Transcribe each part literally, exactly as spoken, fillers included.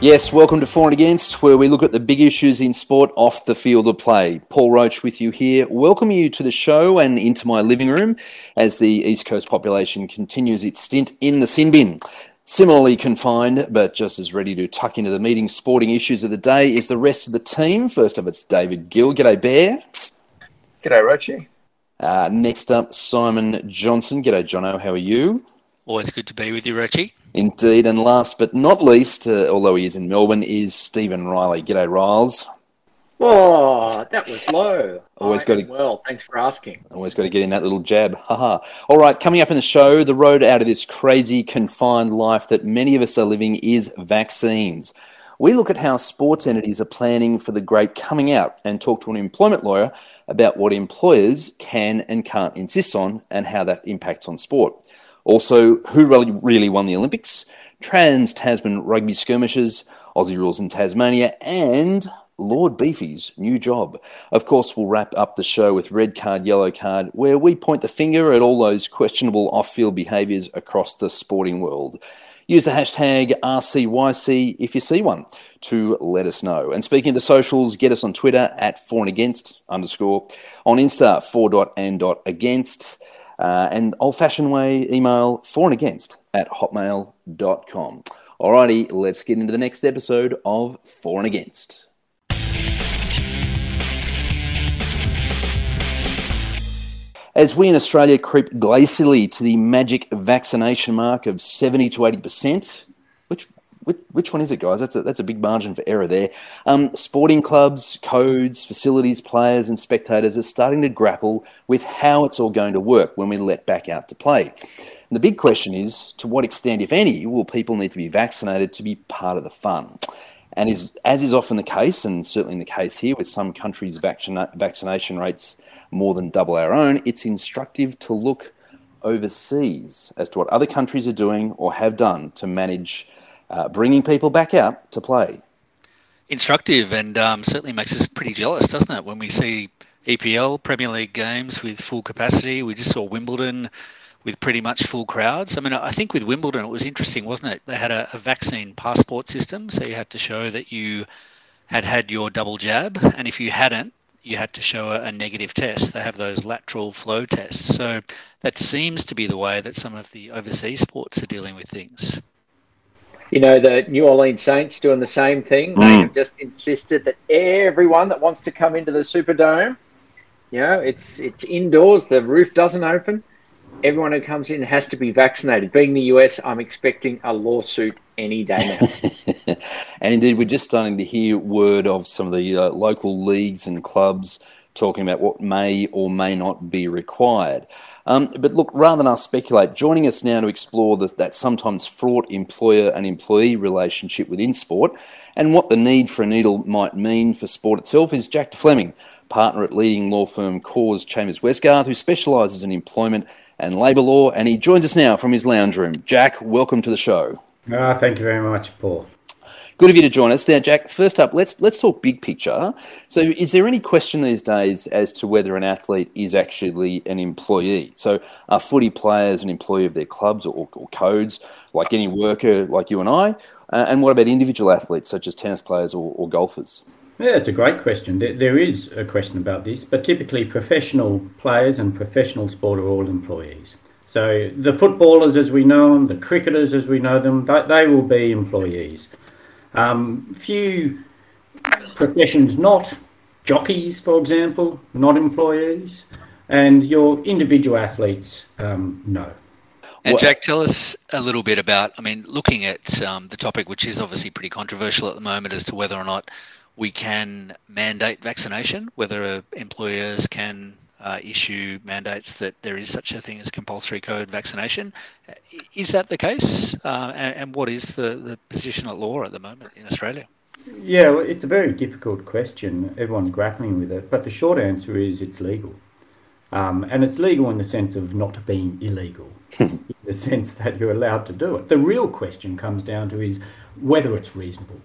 Yes, welcome to For and Against, where we look at the big issues in sport off the field of play. Paul Roach with you here. Welcome you to the show and into my living room as the East Coast population continues its stint in the sin bin. Similarly confined, but just as ready to tuck into the meeting sporting issues of the day is the rest of the team. First up, it's David Gill. G'day, Bear. G'day, Roachy. Uh, next up, Simon Johnson. G'day, Jono. How are you? Always good to be with you, Roachy. Indeed. And last but not least, uh, although he is in Melbourne, is Stephen Riley. G'day, Riles. Oh, that was low. Always got to, well, thanks for asking. Always got to get in that little jab. Haha. All right, coming up in the show, the road out of this crazy, confined life that many of us are living is vaccines. We look at how sports entities are planning for the great coming out and talk to an employment lawyer about what employers can and can't insist on and how that impacts on sport. Also, who really won the Olympics, trans-Tasman rugby skirmishes, Aussie rules in Tasmania, and Lord Beefy's new job. Of course, we'll wrap up the show with Red Card, Yellow Card, where we point the finger at all those questionable off-field behaviours across the sporting world. Use the hashtag R C Y C if you see one to let us know. And speaking of the socials, get us on Twitter at for and against underscore, on Insta for dot and dot against. Uh, and old-fashioned way, email forandagainst at hotmail dot com. Alrighty, let's get into the next episode of For and Against. As we in Australia creep glacially to the magic vaccination mark of seventy to eighty percent, which Which, which one is it, guys? That's a, that's a big margin for error there. Um, sporting clubs, codes, facilities, players and spectators are starting to grapple with how it's all going to work when we let back out to play. And the big question is, to what extent, if any, will people need to be vaccinated to be part of the fun? And is, as is often the case, and certainly the case here with some countries' vaccina- vaccination rates more than double our own, it's instructive to look overseas as to what other countries are doing or have done to manage Uh, bringing people back out to play. Instructive, and um, certainly makes us pretty jealous, doesn't it? When we see E P L, Premier League games with full capacity. We just saw Wimbledon with pretty much full crowds. I mean, I think with Wimbledon, it was interesting, wasn't it? They had a, a vaccine passport system, so you had to show that you had had your double jab, and if you hadn't, you had to show a, a negative test. They have those lateral flow tests. So that seems to be the way that some of the overseas sports are dealing with things. You know, the New Orleans Saints doing the same thing. Mm. They have just insisted that everyone that wants to come into the Superdome, you know, it's it's indoors. The roof doesn't open. Everyone who comes in has to be vaccinated. Being the U S, I'm expecting a lawsuit any day now. And indeed, we're just starting to hear word of some of the uh, local leagues and clubs talking about what may or may not be required. Um, but look, rather than us speculate, joining us now to explore the, that sometimes fraught employer and employee relationship within sport and what the need for a needle might mean for sport itself is Jack de Flamingh, partner at leading law firm Corrs Chambers Westgarth, who specialises in employment and labour law, and he joins us now from his lounge room. Jack, welcome to the show. Oh, thank you very much, Paul. Good of you to join us. Now, Jack, first up, let's let's talk big picture. So is there any question these days as to whether an athlete is actually an employee? So are footy players an employee of their clubs or, or codes, like any worker like you and I? Uh, and what about individual athletes such as tennis players or, or golfers? Yeah, it's a great question. There, there is a question about this, but typically professional players and professional sport are all employees. So the footballers as we know them, the cricketers as we know them, they, they will be employees. Um, few professions not, jockeys, for example, not employees, and your individual athletes, um, no. And Jack, tell us a little bit about, I mean, looking at um, the topic, which is obviously pretty controversial at the moment as to whether or not we can mandate vaccination, whether employers can uh, issue mandates that there is such a thing as compulsory code vaccination. Is that the case? Uh, and, and what is the, the position at law at the moment in Australia? Yeah, well, it's a very difficult question. Everyone's grappling with it. But the short answer is it's legal. Um, and it's legal in the sense of not being illegal, in the sense that you're allowed to do it. The real question comes down to is whether it's reasonable.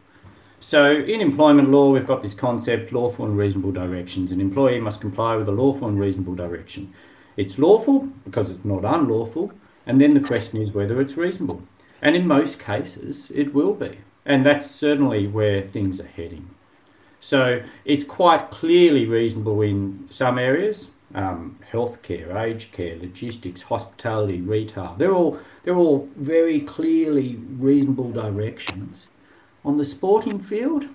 So in employment law, we've got this concept, lawful and reasonable directions. An employee must comply with a lawful and reasonable direction. It's lawful because it's not unlawful. And then the question is whether it's reasonable. And in most cases, it will be. And that's certainly where things are heading. So it's quite clearly reasonable in some areas. Um, healthcare, aged care, logistics, hospitality, retail. They're all, they're all very clearly reasonable directions. On the sporting field,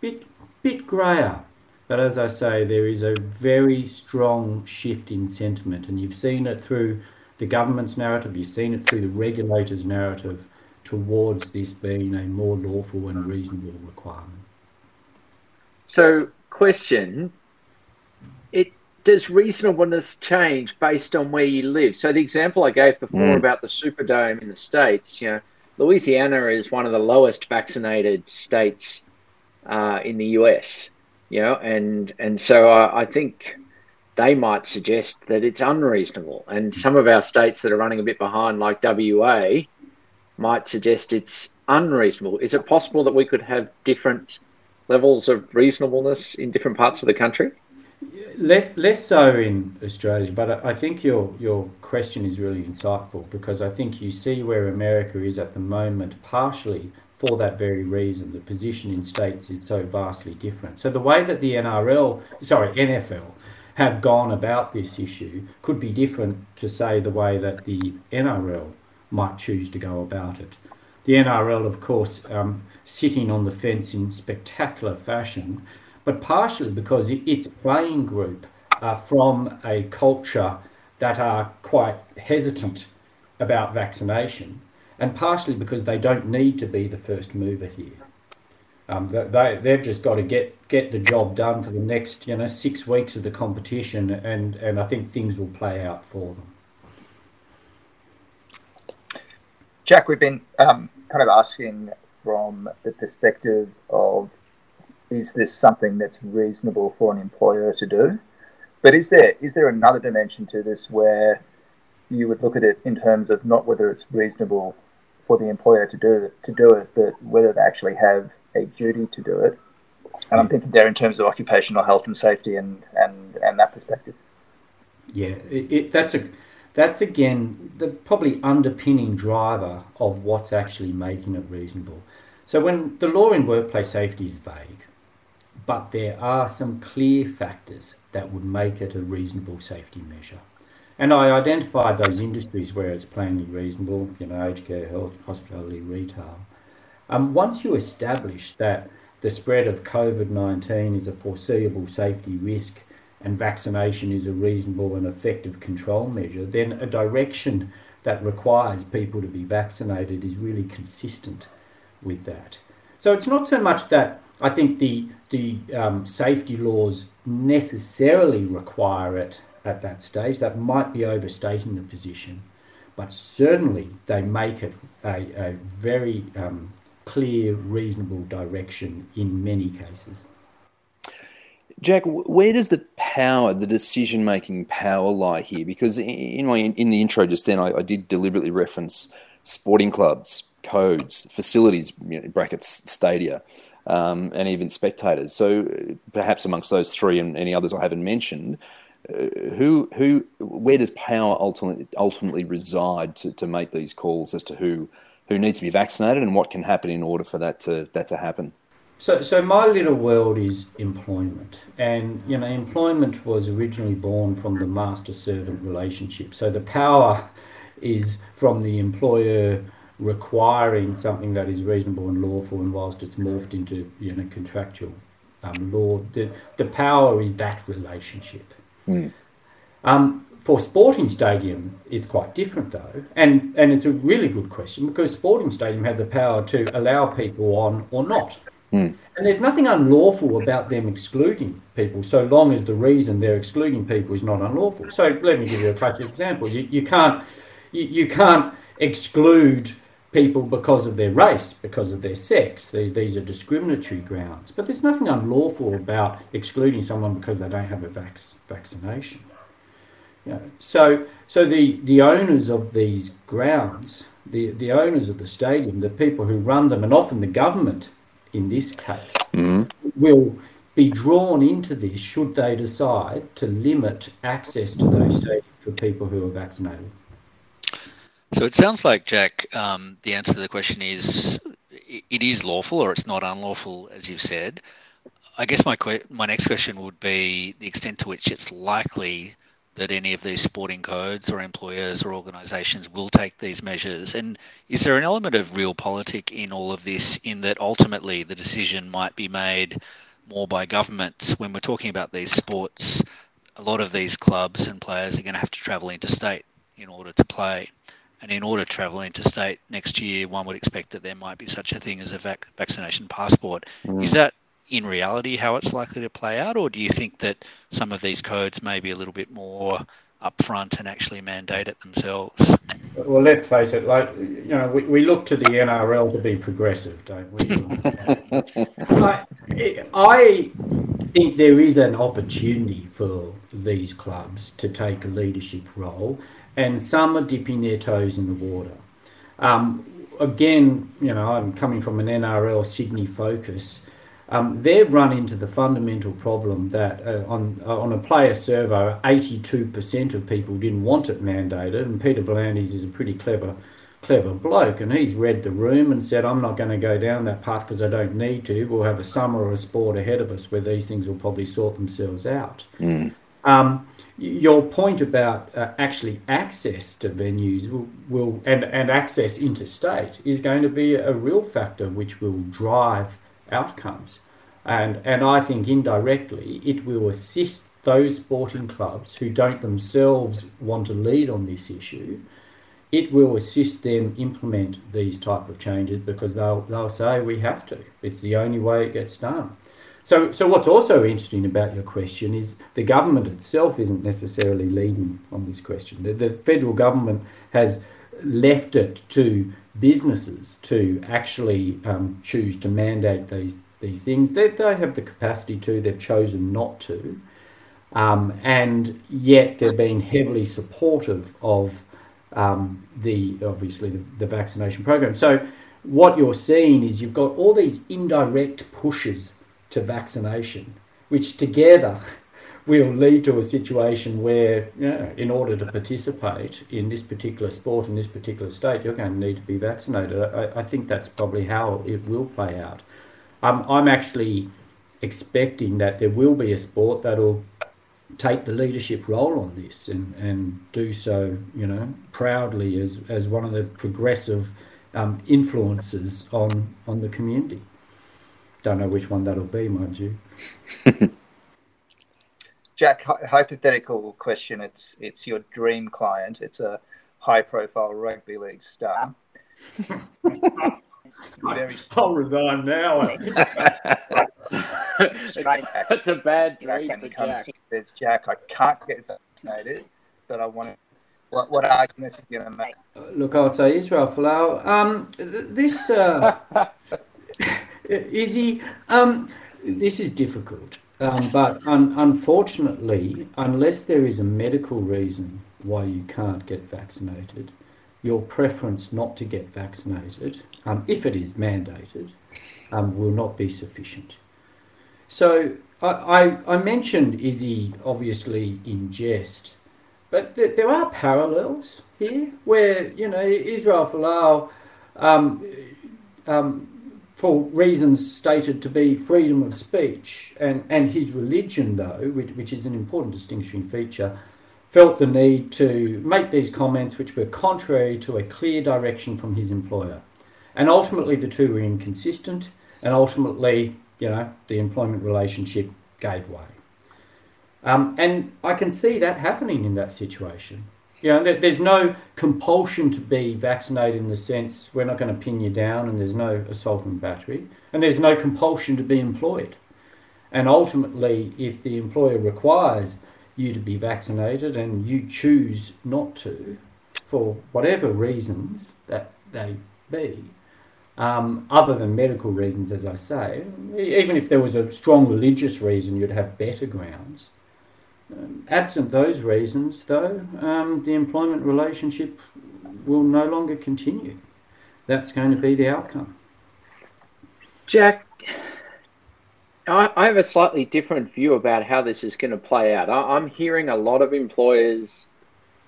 bit bit grayer. But as I say, there is a very strong shift in sentiment, and you've seen it through the government's narrative, you've seen it through the regulator's narrative towards this being a more lawful and reasonable requirement. So, question, it does reasonableness change based on where you live? So the example I gave before mm. about the Superdome in the States, you know, Louisiana is one of the lowest vaccinated states uh, in the U S, you know, and and so I, I think they might suggest that it's unreasonable. And some of our states that are running a bit behind, like W A, might suggest it's unreasonable. Is it possible that we could have different levels of reasonableness in different parts of the country? Less, less so in Australia, but I think your your question is really insightful, because I think you see where America is at the moment, partially for that very reason. The position in states is so vastly different. So the way that the N R L, sorry, N F L, have gone about this issue could be different to, say, the way that the N R L might choose to go about it. The N R L, of course, um, sitting on the fence in spectacular fashion, but partially because its playing group are from a culture that are quite hesitant about vaccination, and partially because they don't need to be the first mover here. Um, they, they've just got to get, get the job done for the next you know, six weeks of the competition, and, and I think things will play out for them. Jack, we've been um, kind of asking from the perspective of, is this something that's reasonable for an employer to do? But is there is there another dimension to this where you would look at it in terms of not whether it's reasonable for the employer to do it, to do it, but whether they actually have a duty to do it? And I'm thinking there in terms of occupational health and safety and and, and that perspective. Yeah, it, it, that's a that's again the probably underpinning driver of what's actually making it reasonable. So when the law in workplace safety is vague, but there are some clear factors that would make it a reasonable safety measure. And I identified those industries where it's plainly reasonable, you know, aged care, health, hospitality, retail. Um, once you establish that the spread of COVID nineteen is a foreseeable safety risk and vaccination is a reasonable and effective control measure, then a direction that requires people to be vaccinated is really consistent with that. So it's not so much that I think the the um, safety laws necessarily require it at that stage. That might be overstating the position, but certainly they make it a, a very um, clear, reasonable direction in many cases. Jack, where does the power, the decision-making power lie here? Because in my in the intro just then, I, I did deliberately reference sporting clubs, codes, facilities, you know, brackets, stadia, um, and even spectators. So perhaps amongst those three and any others I haven't mentioned, uh, who, who, where does power ultimately ultimately reside to, to make these calls as to who, who needs to be vaccinated and what can happen in order for that to that to happen? So, so my little world is employment, and you know, employment was originally born from the master-servant relationship. So the power is from the employer requiring something that is reasonable and lawful, and whilst it's morphed into you know contractual um, law, the, the power is that relationship. Mm. Um, for sporting stadium, it's quite different though, and and it's a really good question, because sporting stadium have the power to allow people on or not, mm. and there's nothing unlawful about them excluding people, so long as the reason they're excluding people is not unlawful. So let me give you a practical example. You you can't you, you can't exclude people because of their race, because of their sex. They, these are discriminatory grounds. But there's nothing unlawful about excluding someone because they don't have a vax, vaccination. Yeah. So, so the, the owners of these grounds, the, the owners of the stadium, the people who run them, and often the government in this case, mm-hmm. will be drawn into this should they decide to limit access to those stadiums for people who are vaccinated. So it sounds like, Jack, um, the answer to the question is it is lawful or it's not unlawful, as you've said. I guess my que- my next question would be the extent to which it's likely that any of these sporting codes or employers or organisations will take these measures. And is there an element of real politic in all of this, in that ultimately the decision might be made more by governments? When we're talking about these sports, a lot of these clubs and players are going to have to travel interstate in order to play. And in order to travel interstate next year, one would expect that there might be such a thing as a vac- vaccination passport. Mm. Is that in reality how it's likely to play out? Or do you think that some of these codes may be a little bit more upfront and actually mandate it themselves? Well, let's face it, like, you know, we, we look to the N R L to be progressive, don't we? I, I think there is an opportunity for these clubs to take a leadership role. And some are dipping their toes in the water. Um, again, you know, I'm coming from an N R L Sydney focus. Um, they've run into the fundamental problem that uh, on on a player survey, eighty-two percent of people didn't want it mandated. And Peter Volandes is a pretty clever, clever bloke, and he's read the room and said, "I'm not going to go down that path because I don't need to. We'll have a summer or a sport ahead of us where these things will probably sort themselves out." Mm. Um, Your point about uh, actually access to venues will, will and, and access interstate is going to be a real factor which will drive outcomes. And, and I think indirectly it will assist those sporting clubs who don't themselves want to lead on this issue. It will assist them implement these type of changes because they'll, they'll say we have to. It's the only way it gets done. So so what's also interesting about your question is the government itself isn't necessarily leading on this question. The, the federal government has left it to businesses to actually um, choose to mandate these, these things. They, they have the capacity to, they've chosen not to, um, and yet they've been heavily supportive of um, the, obviously, the, the vaccination program. So what you're seeing is you've got all these indirect pushes to vaccination, which together will lead to a situation where, you know, in order to participate in this particular sport in this particular state, you're going to need to be vaccinated. I, I think that's probably how it will play out. Um, I'm actually expecting that there will be a sport that'll take the leadership role on this and, and do so, you know, proudly as, as one of the progressive um, influences on, on the community. Don't know which one that'll be, mind you. Jack, hi- hypothetical question. It's it's your dream client. It's a high-profile rugby league star. Very... I'll resign now. That's a bad dream for Jack. There's Jack. I can't get vaccinated, but I want to. What, what arguments are you going to make? Look, I'll say Israel Folau. Um, this... Uh... Izzy, um, this is difficult, um, but un- unfortunately, unless there is a medical reason why you can't get vaccinated, your preference not to get vaccinated, um, if it is mandated, um, will not be sufficient. So I, I, I mentioned Izzy, obviously, in jest, but th- there are parallels here where, you know, Israel Folau... Um, um, for reasons stated to be freedom of speech, and, and his religion, though, which, which is an important distinguishing feature, felt the need to make these comments which were contrary to a clear direction from his employer. And ultimately the two were inconsistent, and ultimately, you know, the employment relationship gave way. Um, and I can see that happening in that situation. You know, there's no compulsion to be vaccinated in the sense we're not going to pin you down, and there's no assault and battery, and there's no compulsion to be employed. And ultimately, if the employer requires you to be vaccinated and you choose not to, for whatever reasons that they be, um, other than medical reasons, as I say, even if there was a strong religious reason, you'd have better grounds. Um, absent those reasons, though, um, the employment relationship will no longer continue. That's going to be the outcome. Jack, I, I have a slightly different view about how this is going to play out. I, I'm hearing a lot of employers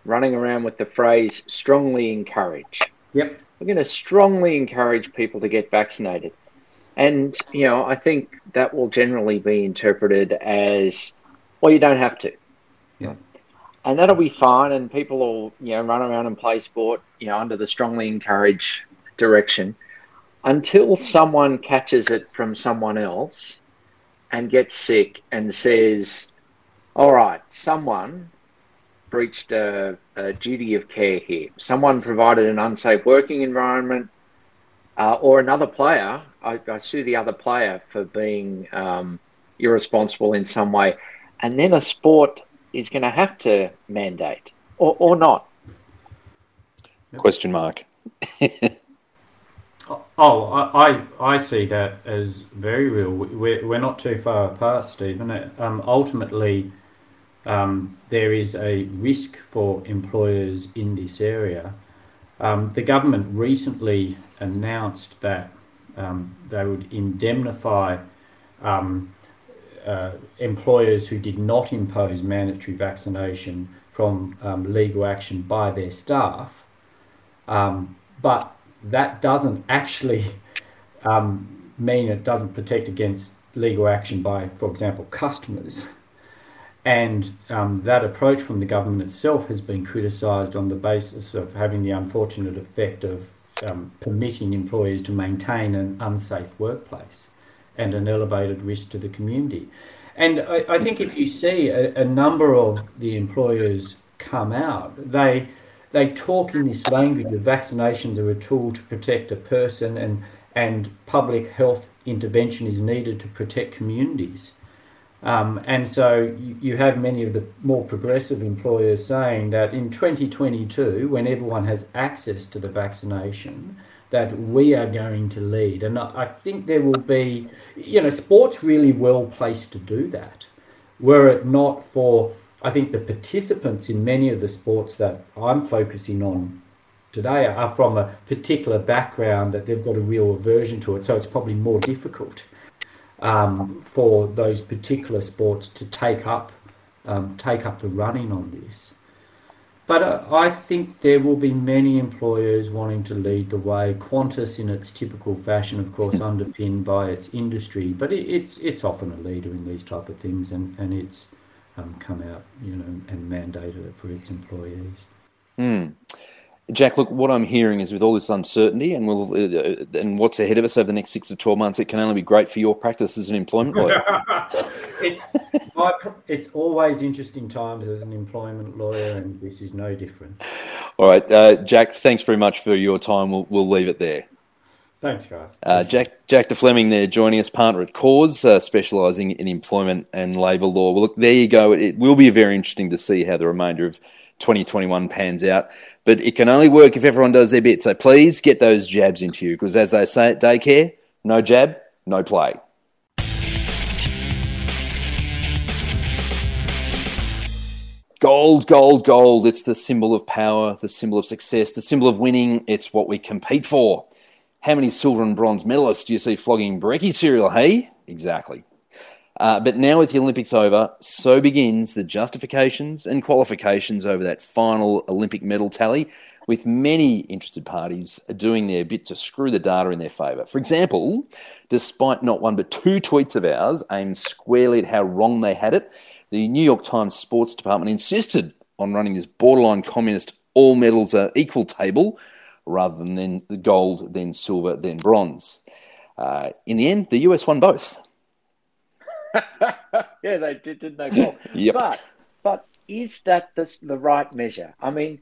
running around with the phrase strongly encourage. Yep. We're going to strongly encourage people to get vaccinated. And, you know, I think that will generally be interpreted as, well, you don't have to. Yeah. And that'll be fine. And people will, you know, run around and play sport, you know, under the strongly encourage direction until someone catches it from someone else and gets sick and says, all right, someone breached a, a duty of care here. Someone provided an unsafe working environment, uh, or another player. I, I sue the other player for being um, irresponsible in some way. And then a sport is going to have to mandate or, or not. Question mark. Oh, I, I see that as very real. We're, we're not too far apart, Stephen. Um, ultimately, um, there is a risk for employers in this area. Um, the government recently announced that um, they would indemnify um, uh, employers who did not impose mandatory vaccination from um, legal action by their staff. Um, but that doesn't actually um, mean it doesn't protect against legal action by, for example, customers. And um, that approach from the government itself has been criticised on the basis of having the unfortunate effect of um, permitting employers to maintain an unsafe workplace and an elevated risk to the community. And I, I think if you see a, a number of the employers come out, they They talk in this language of vaccinations are a tool to protect a person, and and public health intervention is needed to protect communities. Um, and so you, you have many of the more progressive employers saying that in twenty twenty-two, when everyone has access to the vaccination, that we are going to lead. And I, I think there will be, you know, sport's really well placed to do that, were it not for, I think the participants in many of the sports that I'm focusing on today are from a particular background that they've got a real aversion to it. So it's probably more difficult um, for those particular sports to take up um, take up the running on this. But uh, I think there will be many employers wanting to lead the way. Qantas, in its typical fashion, of course, underpinned by its industry, but it, it's it's often a leader in these type of things, and, and it's Um, come out, you know, and mandated it for its employees. Mm. Jack, look, what I'm hearing is with all this uncertainty and we'll, uh, and what's ahead of us over the next six to twelve months, it can only be great for your practice as an employment lawyer. it's, I, it's always interesting times as an employment lawyer, and this is no different. All right, uh, Jack, thanks very much for your time. We'll, we'll leave it there. Thanks, guys. Uh, Jack Jack de Flamingh there joining us, partner at Corrs, uh, specialising in employment and labour law. Well, look, there you go. It will be very interesting to see how the remainder of twenty twenty-one pans out, but it can only work if everyone does their bit. So please get those jabs into you because, as they say at daycare, no jab, no play. Gold, gold, gold. It's the symbol of power, the symbol of success, the symbol of winning. It's what we compete for. How many silver and bronze medalists do you see flogging brekkie cereal, hey? Exactly. Uh, but now with the Olympics over, so begins the justifications and qualifications over that final Olympic medal tally, with many interested parties doing their bit to screw the data in their favour. For example, despite not one but two tweets of ours aimed squarely at how wrong they had it, the New York Times sports department insisted on running this borderline communist all medals are equal table, rather than then gold, then silver, then bronze. Uh, in the end, the U S won both. Yeah, they did, didn't they, Paul? Yep. But, but is that the, the right measure? I mean,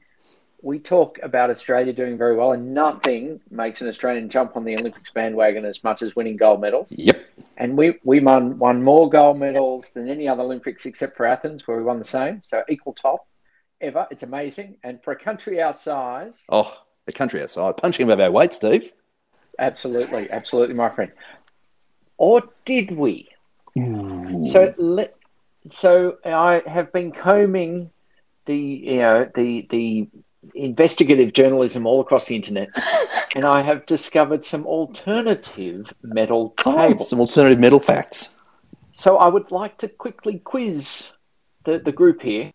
we talk about Australia doing very well, and nothing makes an Australian jump on the Olympics bandwagon as much as winning gold medals. Yep. And we, we won, won more gold medals than any other Olympics except for Athens, where we won the same. So equal top ever. It's amazing. And for a country our size... Oh. The country outside, punching above our weight, Steve. Absolutely, absolutely, my friend. Or did we? Ooh. So let, so I have been combing the you know the the investigative journalism all across the internet, and I have discovered some alternative metal tables. Oh, some alternative metal facts. So I would like to quickly quiz the, the group here.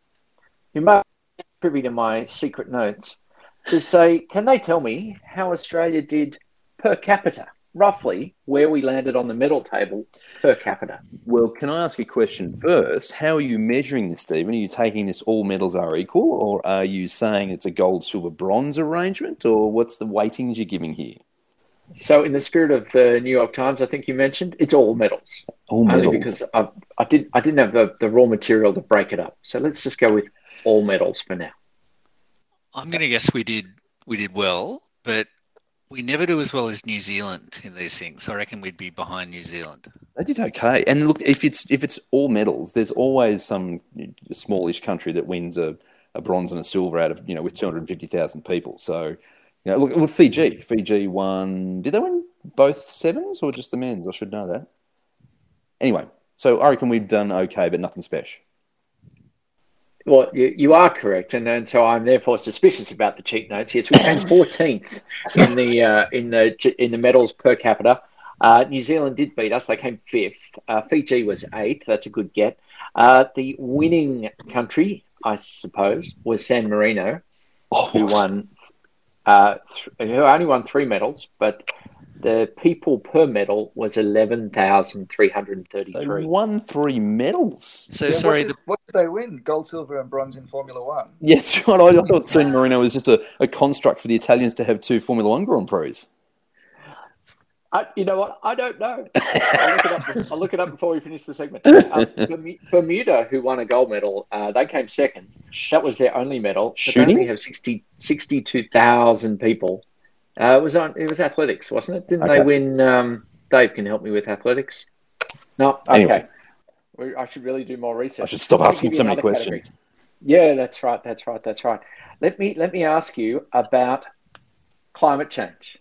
You might be privy to my secret notes to say, can they tell me how Australia did per capita, roughly where we landed on the medal table per capita? Well, can I ask you a question first? How are you measuring this, Stephen? Are you taking this all medals are equal, or are you saying it's a gold, silver, bronze arrangement, or what's the weightings you're giving here? So in the spirit of the New York Times, I think you mentioned, it's all medals. All medals. Only because I, I, did, I didn't have the, the raw material to break it up. So let's just go with all medals for now. I'm going to guess we did we did well, but we never do as well as New Zealand in these things. I reckon we'd be behind New Zealand. They did okay. And look, if it's if it's all medals, there's always some smallish country that wins a, a bronze and a silver out of, you know, with two hundred fifty thousand people. So... You know, look, Fiji. Fiji won. Did they win both sevens or just the men's? I should know that. Anyway, so I reckon we've done okay, but nothing special. Well, you, you are correct, and, and so I'm therefore suspicious about the cheat notes. Yes, we came fourteenth in the uh, in the in the medals per capita. Uh, New Zealand did beat us; they came fifth. Uh, Fiji was eighth. That's a good get. Uh, the winning country, I suppose, was San Marino, oh, who won. Uh, th- who only won three medals, but the people per medal was eleven thousand three hundred thirty-three. They won three medals. So yeah, sorry, what did, the... what did they win? Gold, silver, and bronze in Formula One. Yes, right. I, I thought San Marino was just a, a construct for the Italians to have two Formula One Grand Prix. I, you know what? I don't know. I'll look it up, before, I'll look it up before we finish the segment. Um, Bermuda, who won a gold medal, uh, they came second. That was their only medal. Shooting? They only have sixty-two thousand people. Uh, it was on. It was athletics, wasn't it? Didn't okay. they win? Um, Dave can help me with athletics. No. Okay. Anyway. We, I should really do more research. I should stop I'll asking so many questions. Category. Yeah, that's right. That's right. That's right. Let me let me ask you about climate change.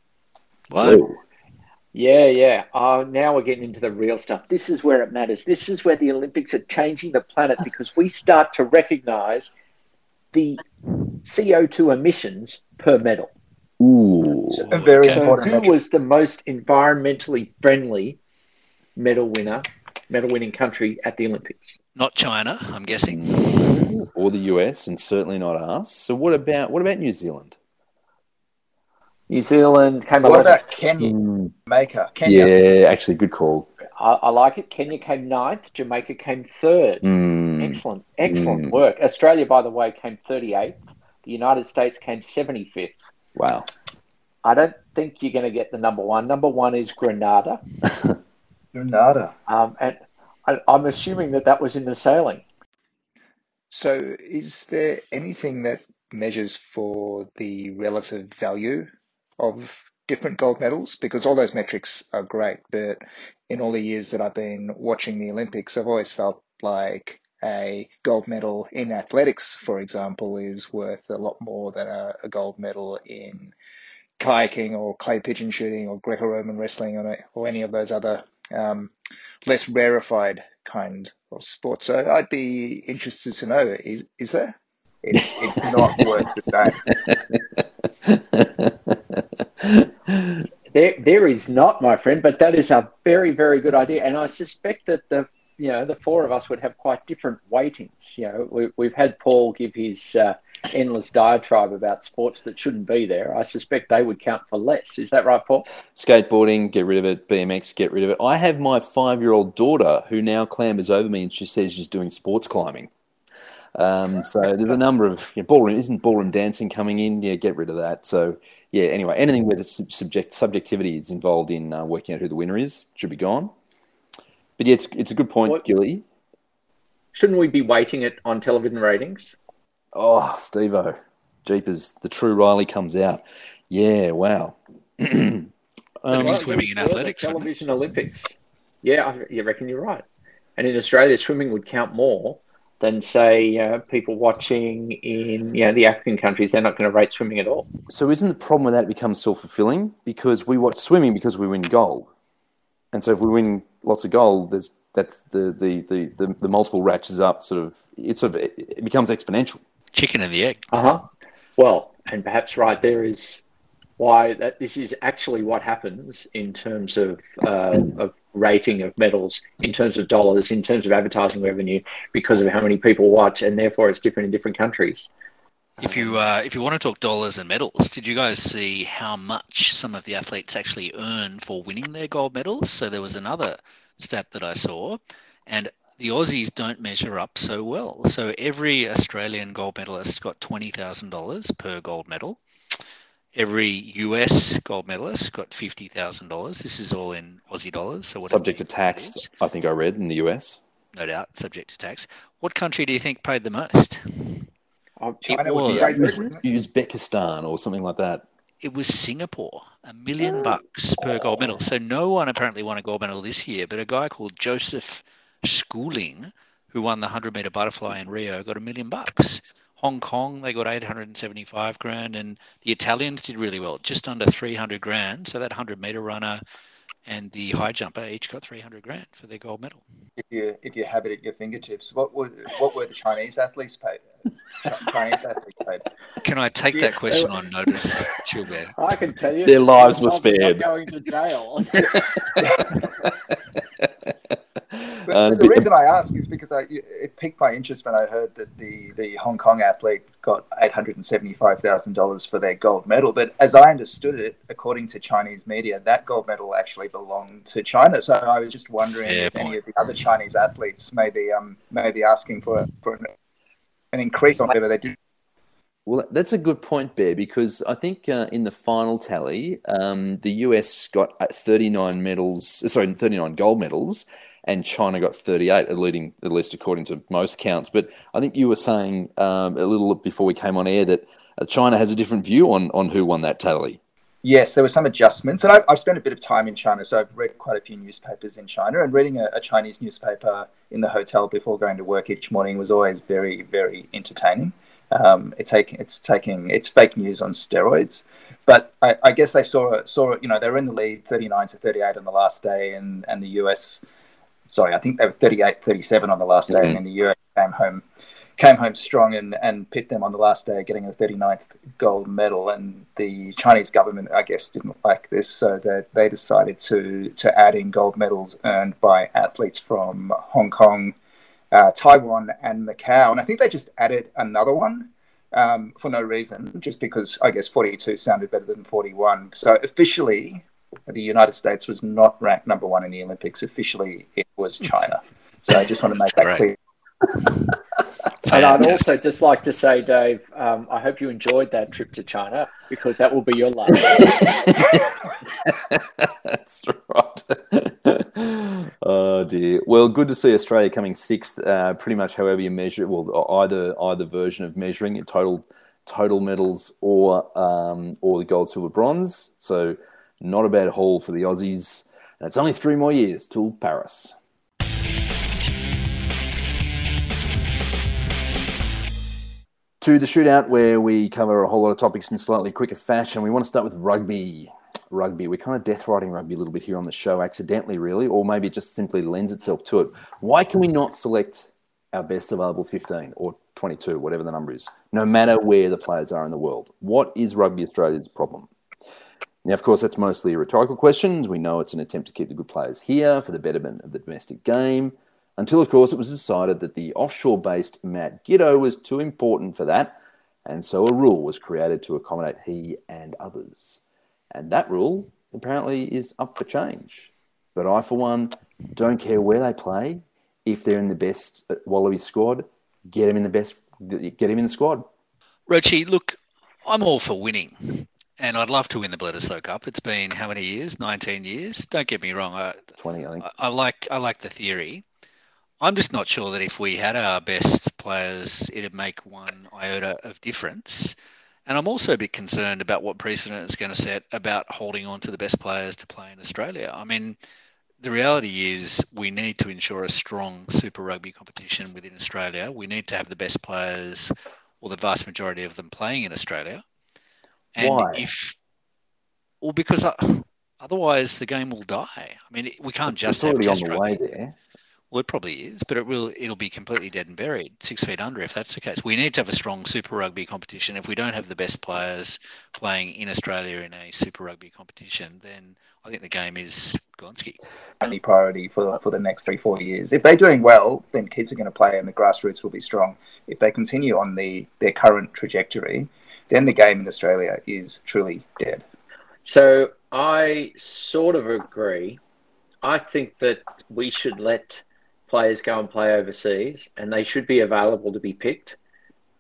Wow. Whoa. Yeah, yeah. Uh, now we're getting into the real stuff. This is where it matters. This is where the Olympics are changing the planet, because we start to recognise the C O two emissions per medal. Ooh. So, a very so important who metric. Was the most environmentally friendly medal winner, medal winning country at the Olympics? Not China, I'm guessing. Or the U S, and certainly not us. So what about what about New Zealand? New Zealand came eleventh. What about Kenya? Mm. Jamaica. Kenya. Yeah, actually, good call. I, I like it. Kenya came ninth. Jamaica came third. Mm. Excellent. Excellent mm. work. Australia, by the way, came thirty-eighth. The United States came seventy-fifth. Wow. I don't think you're going to get the number one. Number one is Grenada. Grenada. Um, and I, I'm assuming that that was in the sailing. So is there anything that measures for the relative value of different gold medals? Because all those metrics are great, but in all the years that I've been watching the Olympics, I've always felt like a gold medal in athletics, for example, is worth a lot more than a, a gold medal in kayaking or clay pigeon shooting or Greco-Roman wrestling or, or any of those other um, less rarefied kind of sports. So I'd be interested to know, is, is there? It's, it's not worth the time. There, there is not, my friend. But that is a very, very good idea, and I suspect that the, you know, the four of us would have quite different weightings. You know, we, we've had Paul give his uh, endless diatribe about sports that shouldn't be there. I suspect they would count for less. Is that right, Paul? Skateboarding, get rid of it. B M X, get rid of it. I have my five-year-old daughter who now clambers over me, and she says she's doing sports climbing. Um, so there's a number of you know, ballroom, isn't ballroom dancing coming in? Yeah, get rid of that. So yeah, anyway, anything where the subject subjectivity is involved in uh, working out who the winner is should be gone. But yeah, it's it's a good point, what, Gilly. Shouldn't we be weighting it on television ratings? Oh, Steve-o, jeepers, the true Riley comes out. Yeah, wow. um, well, swimming in athletics, television Olympics. Yeah, I, I reckon you're right. And in Australia, swimming would count more than, say, uh, people watching in you know, the African countries. They're not going to rate swimming at all. So isn't the problem with that becomes self-fulfilling? Because we watch swimming because we win gold. And so if we win lots of gold, there's that's the the, the, the, the multiple ratchets up. Sort of, it sort of it, it becomes exponential. Chicken and the egg. Uh huh. Well, and perhaps right there is why that this is actually what happens in terms of uh, of rating of medals, in terms of dollars, in terms of advertising revenue, because of how many people watch, and therefore it's different in different countries. If you uh, if you want to talk dollars and medals, did you guys see how much some of the athletes actually earn for winning their gold medals? So there was another stat that I saw, and the Aussies don't measure up so well. So every Australian gold medalist got twenty thousand dollars per gold medal. Every U S gold medalist got fifty thousand dollars. This is all in Aussie dollars. So subject to tax, I think I read, in the U S. No doubt, subject to tax. What country do you think paid the most? China, it was Uzbekistan or something like that. It was Singapore, a million bucks per gold medal. So no one apparently won a gold medal this year, but a guy called Joseph Schooling, who won the hundred-meter butterfly in Rio, got a million bucks. Hong Kong, they got eight hundred seventy-five grand, and the Italians did really well, just under three hundred grand. So that hundred-meter runner and the high jumper each got three hundred grand for their gold medal. If you if you have it at your fingertips, what were what were the Chinese athletes paid? Chinese athletes paid. Can I take that question on notice, Chilbear? I can tell you, their lives were spared. Going to jail. But, but um, the reason I ask is because I, it piqued my interest when I heard that the, the Hong Kong athlete got eight hundred seventy-five thousand dollars for their gold medal. But as I understood it, according to Chinese media, that gold medal actually belonged to China. So I was just wondering Fair if point. any of the other Chinese athletes may be, um, may be asking for, for an increase on whatever they do. Well, that's a good point, Bear, because I think uh, in the final tally, um, the U S got thirty-nine medals, sorry, thirty-nine gold medals, and China got thirty-eight, at least according to most counts. But I think you were saying um, a little before we came on air that China has a different view on, on who won that tally. Yes, there were some adjustments. And I've, I've spent a bit of time in China, so I've read quite a few newspapers in China. And reading a, a Chinese newspaper in the hotel before going to work each morning was always very, very entertaining. Um, it's taking, it's taking, it's fake news on steroids, but I, I guess they saw, saw, you know, they were in the lead thirty-nine to thirty-eight on the last day, and, and the U S, sorry, I think they were thirty-eight, thirty-seven on the last day, mm-hmm. and the U S came home, came home strong and, and pipped them on the last day, getting a thirty-ninth gold medal. And the Chinese government, I guess, didn't like this, so that they, they decided to, to add in gold medals earned by athletes from Hong Kong, Uh, Taiwan and Macau, and I think they just added another one um, for no reason, just because I guess forty-two sounded better than forty-one. So officially, the United States was not ranked number one in the Olympics. Officially, it was China. So I just want to make that right. clear. And I'd also just like to say, Dave, um, I hope you enjoyed that trip to China, because that will be your last. That's right. Oh dear. Well, good to see Australia coming sixth. Uh, pretty much, however you measure, well, either either version of measuring it, total total medals or um, or the gold, silver, bronze. So not a bad haul for the Aussies. And it's only three more years till Paris. To the shootout, where we cover a whole lot of topics in slightly quicker fashion. We want to start with rugby. Rugby. We're kind of death riding rugby a little bit here on the show, accidentally, really, or maybe it just simply lends itself to it. Why can we not select our best available fifteen or twenty-two, whatever the number is, no matter where the players are in the world? What is Rugby Australia's problem? Now, of course, that's mostly a rhetorical question. We know it's an attempt to keep the good players here for the betterment of the domestic game. Until, of course, it was decided that the offshore-based Matt Giddo was too important for that, and so a rule was created to accommodate he and others. And that rule, apparently, is up for change. But I, for one, don't care where they play. If they're in the best Wallaby squad, get him in the best. Get him in the squad. Roche, look, I'm all for winning, and I'd love to win the Bledisloe Cup. It's been how many years? nineteen years. Don't get me wrong. I, twenty, I think. I, I like. I like the theory. I'm just not sure that if we had our best players, it'd make one iota of difference. And I'm also a bit concerned about what precedent it's going to set about holding on to the best players to play in Australia. I mean, the reality is we need to ensure a strong Super Rugby competition within Australia. We need to have the best players, or the vast majority of them, playing in Australia. And Why? if, well, because I, otherwise the game will die. I mean, we can't it's just have test rugby. Way there. Well, it probably is, but it will, it'll be completely dead and buried, six feet under, if that's the case. We need to have a strong Super Rugby competition. If we don't have the best players playing in Australia in a Super Rugby competition, then I think the game is Gonski. Only priority for, for the next three, four years. If they're doing well, then kids are going to play and the grassroots will be strong. If they continue on the their current trajectory, then the game in Australia is truly dead. So I sort of agree. I think that we should let players go and play overseas, and they should be available to be picked.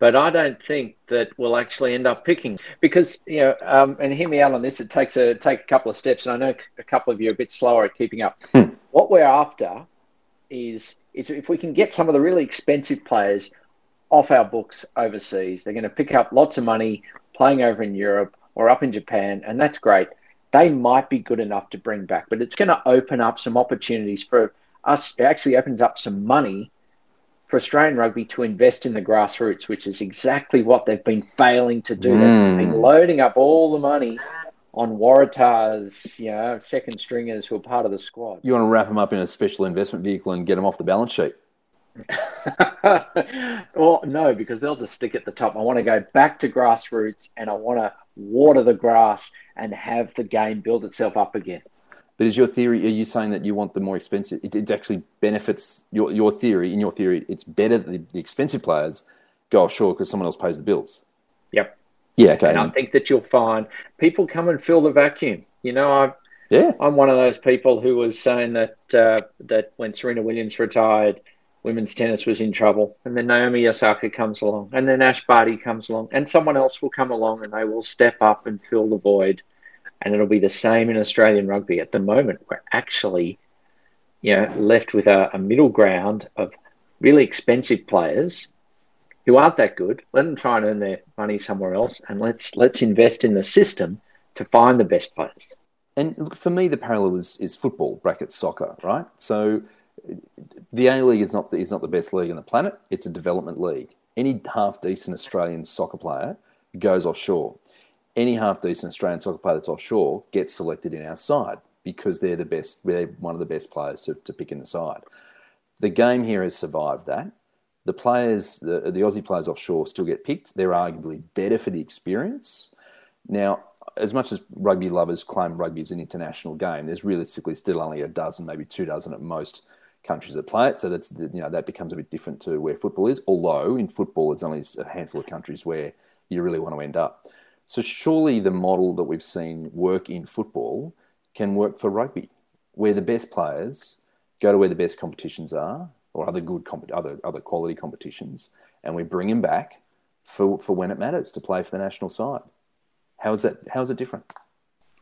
But I don't think that we'll actually end up picking, because, you know, um, and hear me out on this, it takes a take a couple of steps, and I know a couple of you are a bit slower at keeping up. Hmm. What we're after is is if we can get some of the really expensive players off our books overseas, they're going to pick up lots of money playing over in Europe or up in Japan, and that's great. They might be good enough to bring back, but it's going to open up some opportunities for us. It actually opens up some money for Australian rugby to invest in the grassroots, which is exactly what they've been failing to do. Mm. They've been loading up all the money on Waratahs, you know, second stringers who are part of the squad. You want to wrap them up in a special investment vehicle and get them off the balance sheet? Well, no, because they'll just stick at the top. I want to go back to grassroots, and I want to water the grass and have the game build itself up again. But is your theory, are you saying that you want the more expensive, it, it actually benefits your, your theory, in your theory, it's better that the, the expensive players go offshore because someone else pays the bills? Yep. Yeah, okay. And I think that you'll find people come and fill the vacuum. You know, I'm, yeah. I'm one of those people who was saying that uh, that when Serena Williams retired, women's tennis was in trouble. And then Naomi Osaka comes along, and then Ash Barty comes along, and someone else will come along and they will step up and fill the void. And it'll be the same in Australian rugby. At the moment, we're actually, you know, left with a, a middle ground of really expensive players who aren't that good. Let them try and earn their money somewhere else, and let's let's invest in the system to find the best players. And for me, the parallel is, is football, bracket soccer, right? So the A-League is not the, is not the best league on the planet. It's a development league. Any half-decent Australian soccer player goes offshore. Any half-decent Australian soccer player that's offshore gets selected in our side because they're the best. They're one of the best players to, to pick in the side. The game here has survived that. The players, the, the Aussie players offshore still get picked. They're arguably better for the experience. Now, as much as rugby lovers claim rugby is an international game, there's realistically still only a dozen, maybe two dozen at most countries that play it. So that's, you know, that becomes a bit different to where football is, although in football it's only a handful of countries where you really want to end up. So surely the model that we've seen work in football can work for rugby, where the best players go to where the best competitions are, or other good, comp- other other quality competitions, and we bring them back for for when it matters to play for the national side. How is that? How is it different?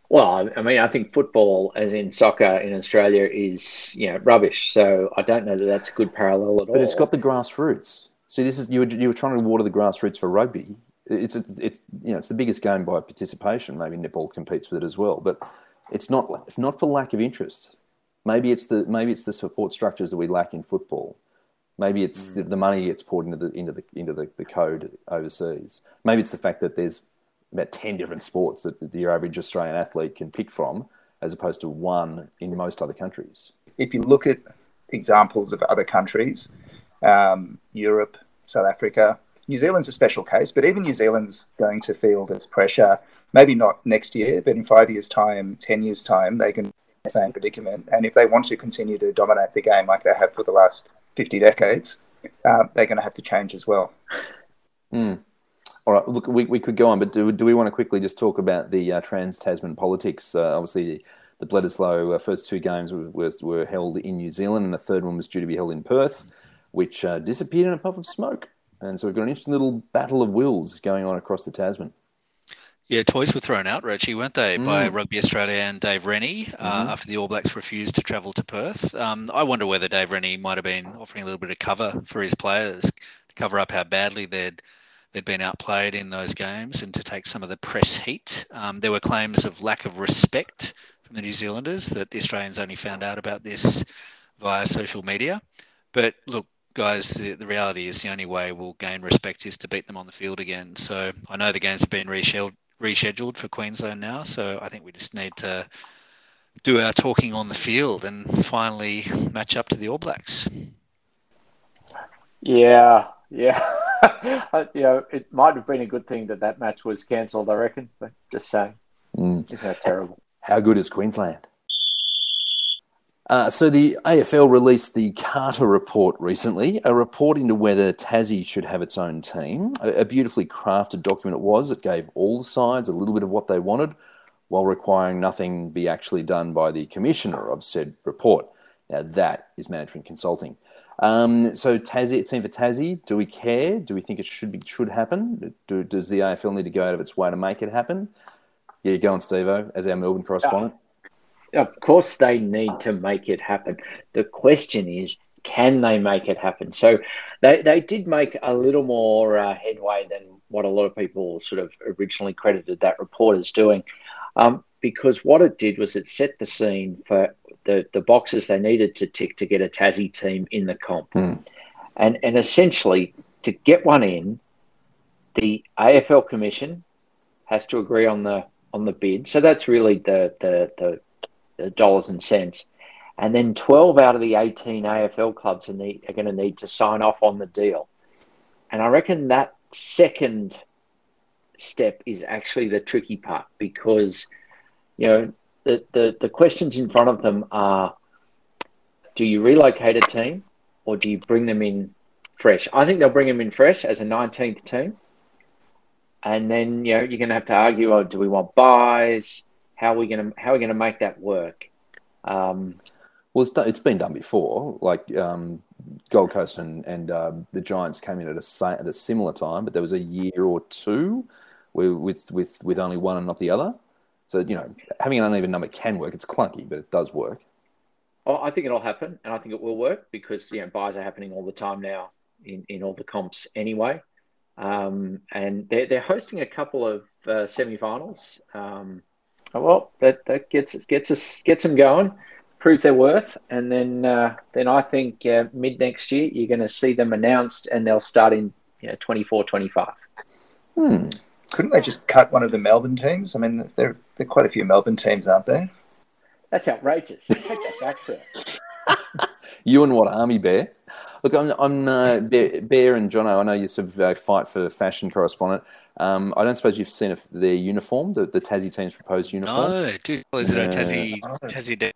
Well, I mean, I think football, as in soccer in Australia, is, you know, rubbish. So I don't know that that's a good parallel at all. But it's got the grassroots. So this is you were, you were trying to water the grassroots for rugby. It's it's you know it's the biggest game by participation. Maybe Nepal competes with it as well, but it's not if not for lack of interest. Maybe it's the maybe it's the support structures that we lack in football. Maybe it's mm. the, the money gets poured into the into the into the, the code overseas. Maybe it's the fact that there's about ten different sports that the, the average Australian athlete can pick from, as opposed to one in most other countries. If you look at examples of other countries, um, Europe, South Africa. New Zealand's a special case, but even New Zealand's going to feel this pressure, maybe not next year, but in five years' time, ten years' time, they can be in the same predicament. And if they want to continue to dominate the game like they have for the last fifty decades, uh, they're going to have to change as well. Mm. All right, look, we, we could go on, but do, do we want to quickly just talk about the uh, trans-Tasman politics? Uh, obviously, the Bledisloe uh, first two games were, were, were held in New Zealand, and the third one was due to be held in Perth, which uh, disappeared in a puff of smoke. And so we've got an interesting little battle of wills going on across the Tasman. Yeah, toys were thrown out, Richie, weren't they, mm. by Rugby Australia and Dave Rennie mm-hmm. uh, after the All Blacks refused to travel to Perth. Um, I wonder whether Dave Rennie might have been offering a little bit of cover for his players to cover up how badly they'd they'd been outplayed in those games and to take some of the press heat. Um, there were claims of lack of respect from the New Zealanders that the Australians only found out about this via social media. But look, guys, the, the reality is the only way we'll gain respect is to beat them on the field again. So I know the games have been rescheduled, rescheduled for Queensland now, so I think we just need to do our talking on the field and finally match up to the All Blacks. Yeah, yeah. You know, it might have been a good thing that that match was cancelled, I reckon. But just saying. Mm. Isn't that terrible? How good is Queensland? Uh, so the A F L released the Carter Report recently, a report into whether Tassie should have its own team. A, a beautifully crafted document it was. It gave all the sides a little bit of what they wanted while requiring nothing be actually done by the commissioner of said report. Now, that is management consulting. Um, so Tassie, it's team for Tassie. Do we care? Do we think it should be, should happen? Do, does the A F L need to go out of its way to make it happen? Yeah, go on, Steve-O, as our Melbourne correspondent. Uh, of course they need to make it happen. The question is, can they make it happen? So they, they did make a little more uh, headway than what a lot of people sort of originally credited that report as doing, um, because what it did was it set the scene for the, the boxes they needed to tick to get a Tassie team in the comp. Mm. And, and essentially, to get one in, the A F L Commission has to agree on the on the bid. So that's really the, the, the, the dollars and cents. And then twelve out of the eighteen A F L clubs are, need, are going to need to sign off on the deal. And I reckon that second step is actually the tricky part because, you know, the, the, the questions in front of them are, do you relocate a team or do you bring them in fresh? I think they'll bring them in fresh as a nineteenth team. And then, you know, you're going to have to argue, oh, do we want buys? How are we going to, how are we going to make that work? Um, well, it's, done, it's been done before. Like um, Gold Coast and, and uh, the Giants came in at a, at a similar time, but there was a year or two with, with, with only one and not the other. So, you know, having an uneven number can work. It's clunky, but it does work. Oh, I think it'll happen, and I think it will work because, you know, buys are happening all the time now in, in all the comps anyway. Um, and they're, they're hosting a couple of uh, semi-finals. Um, oh, well, that, that gets gets us gets them going, proves their worth, and then uh, then I think uh, mid next year you're going to see them announced, and they'll start in you know, twenty-four, twenty-five. Hmm. Couldn't they just cut one of the Melbourne teams? I mean, there there are quite a few Melbourne teams, aren't there? That's outrageous. Take that back, sir. You and what, Army Bear? Look, I'm, I'm uh, Bear, Bear and Jono, I know you sort of uh, fight for fashion correspondent. Um, I don't suppose you've seen their uniform, the, the Tassie team's proposed uniform? No, dude. Is it a Tassie, uh, Tassie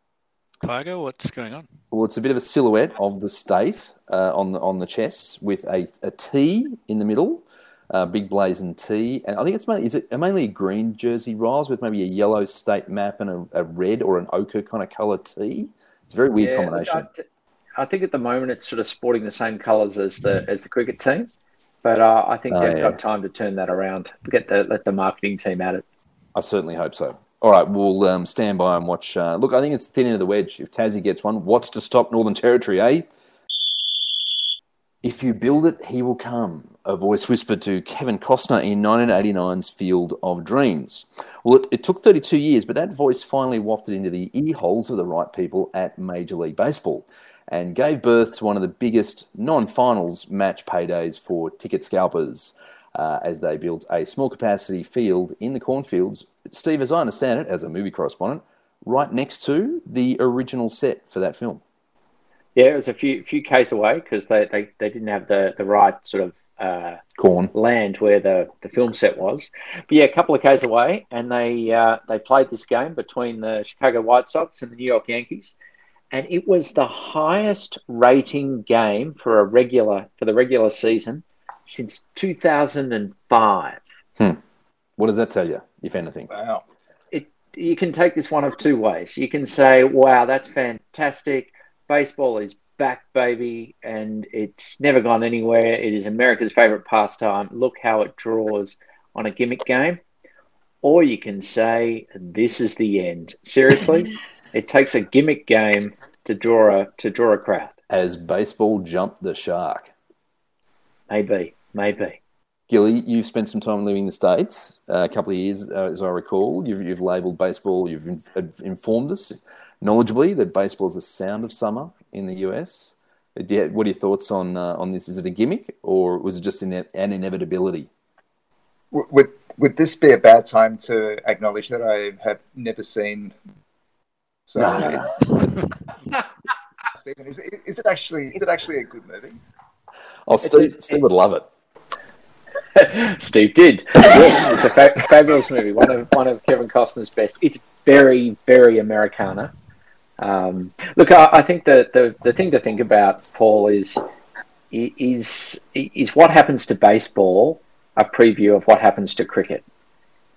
logo? What's going on? Well, it's a bit of a silhouette of the state uh, on, the, on the chest with a, a T in the middle, uh, big blazon T. And I think it's mainly, is it mainly a green jersey, Riles, with maybe a yellow state map and a, a red or an ochre kind of colour T. It's a very weird yeah, combination. Look, I, t- I think at the moment it's sort of sporting the same colours as the as the cricket team, but uh, I think oh, they've yeah. got time to turn that around. Get the let the marketing team at it. I certainly hope so. All right, we'll um, stand by and watch. Uh, look, I think it's the thin end of the wedge. If Tassie gets one, what's to stop Northern Territory, eh? If you build it, he will come, a voice whispered to Kevin Costner in nineteen eighty-nine's Field of Dreams. Well, it, it took thirty-two years, but that voice finally wafted into the ear holes of the right people at Major League Baseball and gave birth to one of the biggest non-finals match paydays for ticket scalpers uh, as they built a small-capacity field in the cornfields, Steve, as I understand it, as a movie correspondent, right next to the original set for that film. Yeah, it was a few few k's away because they, they, they didn't have the, the right sort of uh, corn land where the, the film set was. But, yeah, a couple of k's away, and they, uh, they played this game between the Chicago White Sox and the New York Yankees. And it was the highest rating game for a regular for the regular season since two thousand five. Hmm. What does that tell you, if anything? Wow. It, you can take this one of two ways. You can say, wow, that's fantastic. Baseball is back, baby, and it's never gone anywhere. It is America's favourite pastime. Look how it draws on a gimmick game. Or you can say, this is the end. Seriously? It takes a gimmick game to draw a to draw a crowd. As baseball jumped the shark. Maybe, maybe. Gilly, you've spent some time living in the States, uh, a couple of years, uh, as I recall. You've, you've labelled baseball, you've in, uh, informed us knowledgeably that baseball is the sound of summer in the U S. Do you, what are your thoughts on uh, on this? Is it a gimmick or was it just an, an inevitability? Would, would this be a bad time to acknowledge that I have never seen So nice. uh, Stephen, is, is it actually is it actually a good movie? Oh, Steve, a, Steve would love it. Steve did. Yes, it's a fa- fabulous movie. One of one of Kevin Costner's best. It's very, very Americana. Um, look, I, I think that the the thing to think about, Paul, is is is what happens to baseball a preview of what happens to cricket?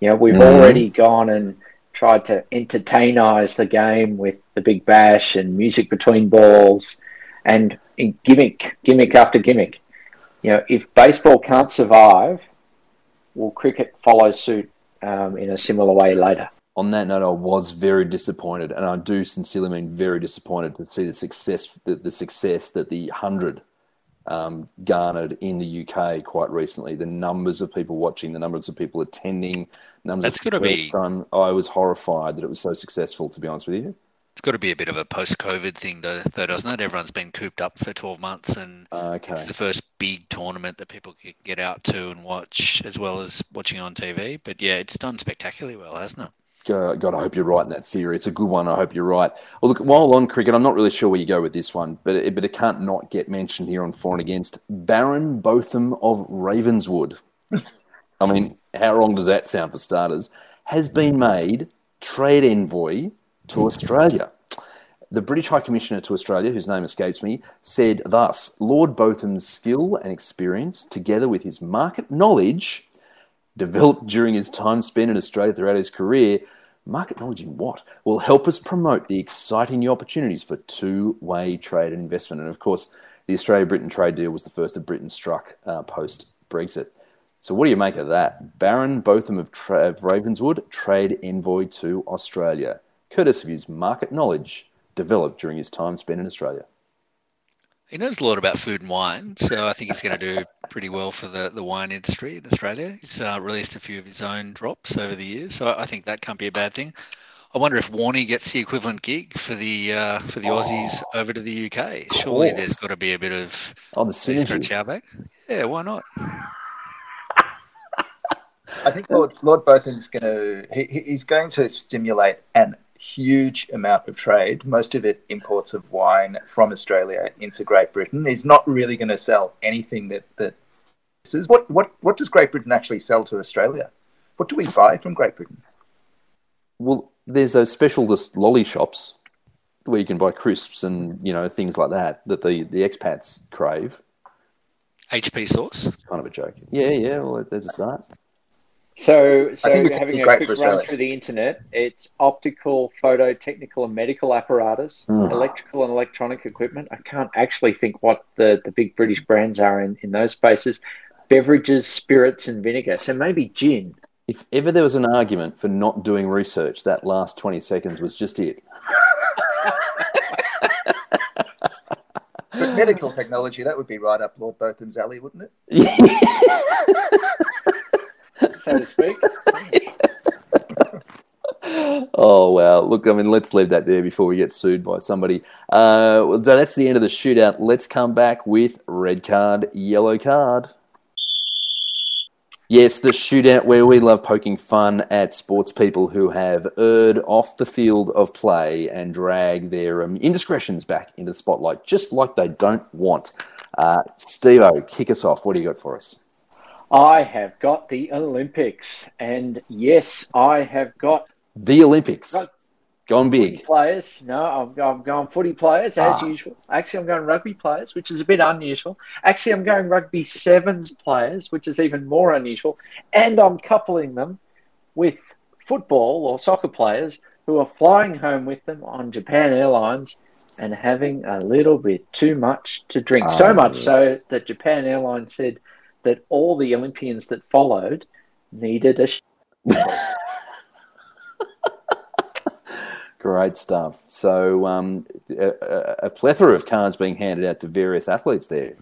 You know, we've mm. already gone and tried to entertainize the game with the Big Bash and music between balls, and gimmick, gimmick after gimmick. You know, if baseball can't survive, will cricket follow suit um, in a similar way later? On that note, I was very disappointed, and I do sincerely mean very disappointed, to see the success, the, the success that the one hundred um, garnered in the U K quite recently. The numbers of people watching, the numbers of people attending, numbers. That's going to be. From, I was horrified that it was so successful. To be honest with you. It's got to be a bit of a post-COVID thing, though, doesn't it? Everyone's been cooped up for twelve months, and uh, okay. It's the first big tournament that people can get out to and watch, as well as watching on T V. But, yeah, it's done spectacularly well, hasn't it? God, I hope you're right in that theory. It's a good one. I hope you're right. Well, look, while on cricket, I'm not really sure where you go with this one, but it, but it can't not get mentioned here on For and Against. Baron Botham of Ravenswood. I mean, how wrong does that sound for starters? Has been made trade envoy to Australia. The British High Commissioner to Australia, whose name escapes me, said thus, Lord Botham's skill and experience, together with his market knowledge, developed during his time spent in Australia throughout his career, market knowledge in what? Will help us promote the exciting new opportunities for two-way trade and investment. And of course, the Australia-Britain trade deal was the first that Britain struck uh, post-Brexit. So what do you make of that? Baron Botham of, tra- of Ravenswood, trade envoy to Australia, courtesy of his market knowledge developed during his time spent in Australia. He knows a lot about food and wine, so I think he's going to do pretty well for the, the wine industry in Australia. He's uh, released a few of his own drops over the years, so I think that can't be a bad thing. I wonder if Warnie gets the equivalent gig for the uh, for the oh, Aussies over to the U K. Surely course. There's got to be a bit of oh, the extra chow back. Yeah, why not? I think Lord, Lord Botham's going to he, he's going to stimulate an huge amount of trade, most of it imports of wine from Australia into Great Britain. He's not really going to sell anything that that this is. What, what, what does Great Britain actually sell to Australia? What do we buy from Great Britain? Well, there's those specialist lolly shops where you can buy crisps and, you know, things like that that the, the expats crave. H P sauce? Kind of a joke. Yeah, yeah, well, there's a start. So, so having a quick run through the internet, it's optical, photo, technical and medical apparatus, mm. electrical and electronic equipment. I can't actually think what the, the big British brands are in, in those spaces. Beverages, spirits and vinegar. So maybe gin. If ever there was an argument for not doing research, that last twenty seconds was just it. But medical technology, that would be right up Lord Botham's alley, wouldn't it? So to speak. Oh, wow. Look, I mean, let's leave that there before we get sued by somebody. Uh, well, so that's the end of the shootout. Let's come back with red card, yellow card. Yes, the shootout where we love poking fun at sports people who have erred off the field of play and drag their um, indiscretions back into the spotlight, just like they don't want. Uh, Steve-O, kick us off. What do you got for us? I have got the Olympics, and yes, I have got the Olympics. Got gone big players. No, I've, I've gone footy players as ah. usual. Actually, I'm going rugby players, which is a bit unusual. Actually, I'm going rugby sevens players, which is even more unusual. And I'm coupling them with football or soccer players who are flying home with them on Japan Airlines and having a little bit too much to drink. Oh, so much yes. so that Japan Airlines said that all the Olympians that followed needed a... Sh- Great stuff. So um, a, a plethora of cards being handed out to various athletes there.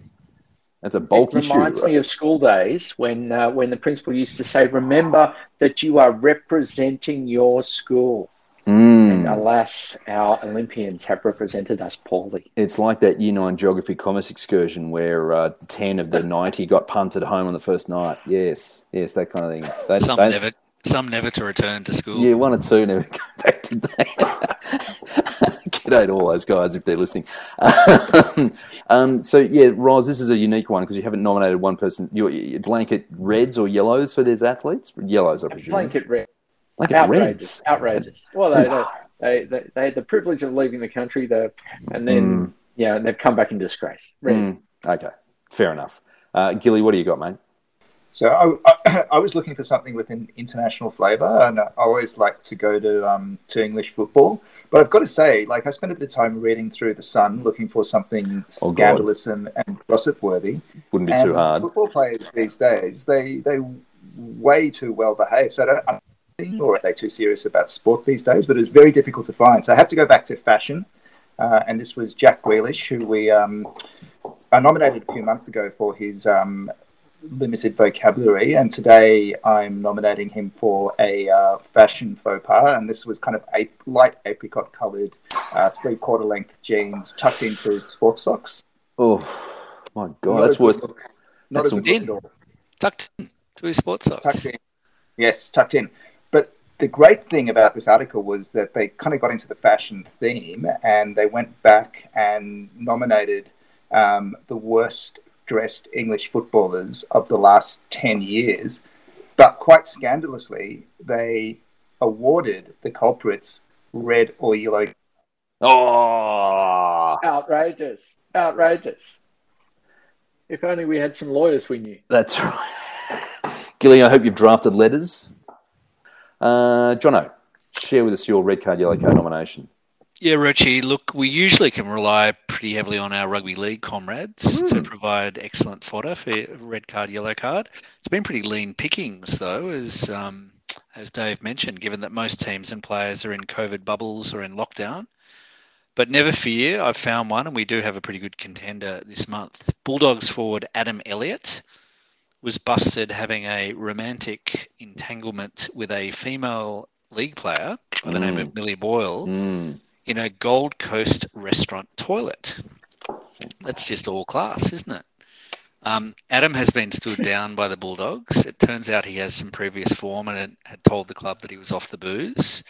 That's a bulk issue. It reminds issue. me of school days when, uh, when the principal used to say, remember that you are representing your school. Mm. And alas, our Olympians have represented us poorly. It's like that Year nine Geography Commerce excursion where uh, ten of the ninety got punted home on the first night. Yes, yes, that kind of thing. They, some they, never some never to return to school. Yeah, one or two never go back to that. G'day to all those guys if they're listening. Um, um, so, yeah, Roz, this is a unique one because you haven't nominated one person. Your, your blanket reds or yellows for these athletes? Yellows, I presume. Blanket red. Blanket outrageous. Reds. Outrageous. Well, they, they, they, they had the privilege of leaving the country, though, and then, mm. yeah, and they've come back in disgrace. Mm. Okay, fair enough. Uh, Gilly, what do you got, mate? So I, I, I was looking for something with an international flavour, and I always like to go to um, to English football. But I've got to say, like, I spent a bit of time reading through The Sun, looking for something oh, scandalous and, and gossip-worthy. Wouldn't be and too hard. Football players these days, they they way too well behaved. So I don't know or if they're too serious about sport these days, but it's very difficult to find. So I have to go back to fashion, uh, and this was Jack Grealish, who we um, I nominated a few months ago for his... Um, limited vocabulary, and today I'm nominating him for a uh, fashion faux pas, and this was kind of a light apricot coloured uh, three quarter length jeans tucked into sports socks. Oh my god, not that's worse. Not that's a good in. At all. Tucked in to his sports socks. Tucked in. Yes, tucked in. But the great thing about this article was that they kind of got into the fashion theme, and they went back and nominated um, the worst dressed English footballers of the last ten years, but quite scandalously, they awarded the culprits red or yellow. Oh! Outrageous. Outrageous. If only we had some lawyers we knew. That's right. Gillian, I hope you've drafted letters. Uh, Jono, share with us your red card, yellow card nomination. Yeah, Richie, look, we usually can rely pretty heavily on our rugby league comrades mm. to provide excellent fodder for red card, yellow card. It's been pretty lean pickings, though, as um, as Dave mentioned, given that most teams and players are in COVID bubbles or in lockdown. But never fear, I've found one, and we do have a pretty good contender this month. Bulldogs forward Adam Elliott was busted having a romantic entanglement with a female league player by the mm. name of Millie Boyle. Mm. In a Gold Coast restaurant toilet. That's just all class, isn't it? Um, Adam has been stood down by the Bulldogs. It turns out he has some previous form and had told the club that he was off the booze.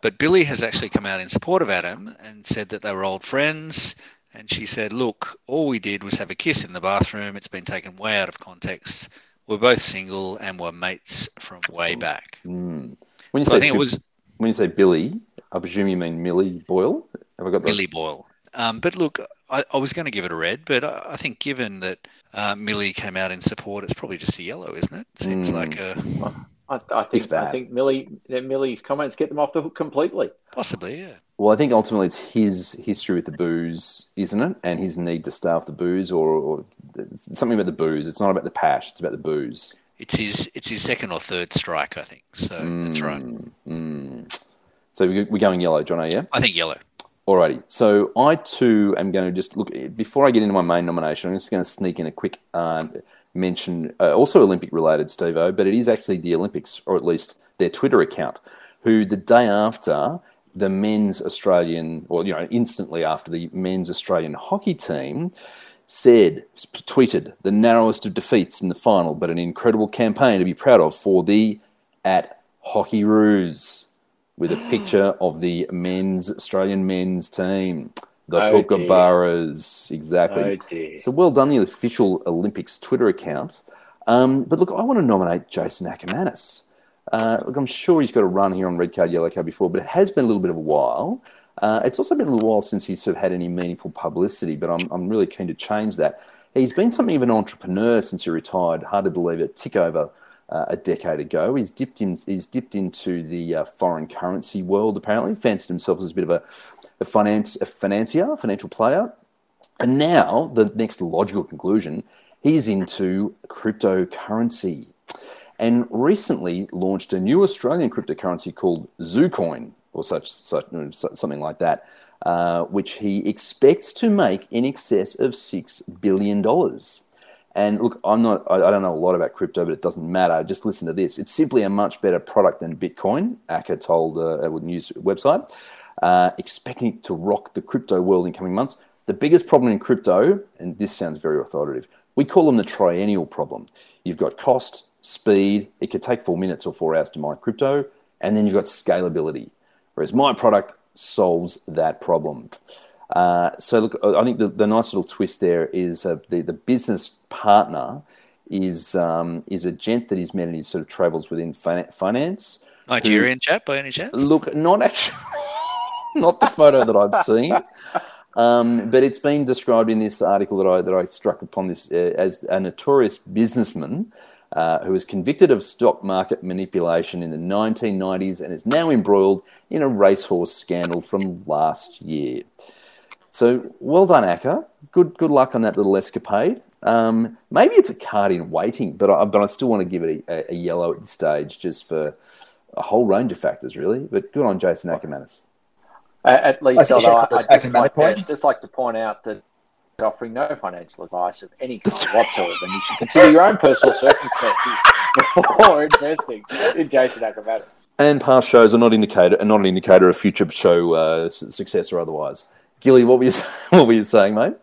But Billy has actually come out in support of Adam and said that they were old friends. And she said, look, all we did was have a kiss in the bathroom. It's been taken way out of context. We're both single and we're mates from way back. Mm. When you so say I think it was... When you say Billy... I presume you mean Millie Boyle? Have I got that? Millie Boyle. Um, but look, I, I was going to give it a red, but I, I think given that uh, Millie came out in support, it's probably just a yellow, isn't it? Seems mm. like a... I, I think I think Millie Millie's comments get them off the hook completely. Possibly, yeah. Well, I think ultimately it's his history with the booze, isn't it? And his need to starve the booze or, or something about the booze. It's not about the pash, it's about the booze. It's his it's his second or third strike, I think. So mm. that's right. Mm. So we're going yellow, Jono, yeah? I think yellow. Alrighty. So I, too, am going to just look... Before I get into my main nomination, I'm just going to sneak in a quick uh, mention, uh, also Olympic-related, Steve-O, but it is actually the Olympics, or at least their Twitter account, who the day after the men's Australian... Or, you know, instantly after the men's Australian hockey team... said, tweeted, the narrowest of defeats in the final, but an incredible campaign to be proud of for the at Hockey Roos. With a picture of the men's Australian men's team, the oh Kookaburras, exactly. Oh dear. So well done, the official Olympics Twitter account. Um, but look, I want to nominate Jason Akermanis. Uh, look, I'm sure he's got a run here on red card, yellow card before, but it has been a little bit of a while. Uh, it's also been a little while since he's sort of had any meaningful publicity, but I'm I'm really keen to change that. He's been something of an entrepreneur since he retired. Hard to believe it. Tick over. Uh, a decade ago, he's dipped in. He's dipped into the uh, foreign currency world. Apparently, fancied himself as a bit of a, a finance, a financier, financial player, and now the next logical conclusion, he's into cryptocurrency, and recently launched a new Australian cryptocurrency called ZooCoin or such, such something like that, uh, which he expects to make in excess of six billion dollars. And look, I'm not, I don't know a lot about crypto, but it doesn't matter. Just listen to this. It's simply a much better product than Bitcoin, Acker told a news website, uh, expecting to rock the crypto world in coming months. The biggest problem in crypto, and this sounds very authoritative, we call them the triennial problem. You've got cost, speed, it could take four minutes or four hours to mine crypto, and then you've got scalability. Whereas my product solves that problem. Uh, so look, I think the, the nice little twist there is uh, the, the business partner is um, is a gent that he's met and he sort of travels within finance. Nigerian who, chap by any chance? Look, not actually, not the photo that I've seen, um, but it's been described in this article that I that I struck upon this uh, as a notorious businessman uh, who was convicted of stock market manipulation in the nineteen nineties and is now embroiled in a racehorse scandal from last year. So well done, Acker. Good good luck on that little escapade. Um, maybe it's a card in waiting, but I, but I still want to give it a, a yellow at this stage just for a whole range of factors, really. But good on Jason Akermanis. At least, I although I, I just, like to, just like to point out that he's offering no financial advice of any kind whatsoever, and you should consider your own personal circumstances before investing in Jason Akermanis. And past shows are not indicator, are not an indicator of future show uh, success or otherwise. Gilly, what were you what were you saying, mate?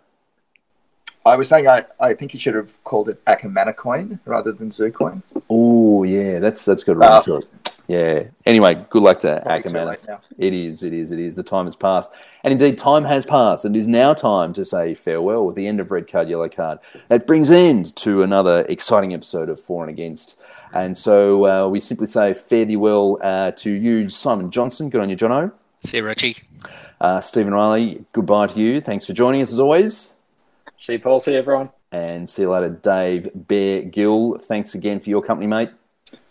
I was saying I, I think you should have called it Akermanicoin rather than ZooCoin. Oh yeah, that's that's good right uh, to it. Yeah. Anyway, good luck to Akermanis. It is, it is, it is. The time has passed, and indeed, time has passed, and it is now time to say farewell with the end of Red Card, Yellow Card. That brings end to another exciting episode of For and Against, and so uh, we simply say fare thee well uh, to you, Simon Johnson. Good on you, Jono. See you, Richie. Uh, Stephen Riley, goodbye to you. Thanks for joining us as always. See you, Paul. See you, everyone. And see you later, Dave Bear Gill. Thanks again for your company, mate.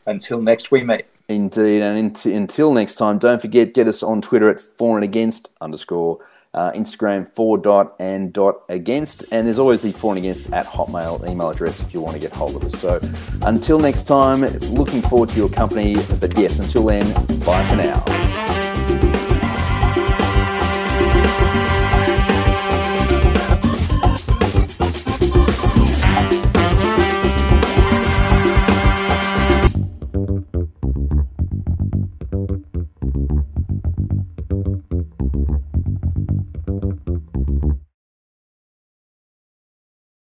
Until next we meet. Indeed. And in- until next time, don't forget, get us on Twitter at for and against underscore, uh, Instagram for dot and dot against. And there's always the for and against at Hotmail email address if you want to get hold of us. So until next time, looking forward to your company. But yes, until then, bye for now.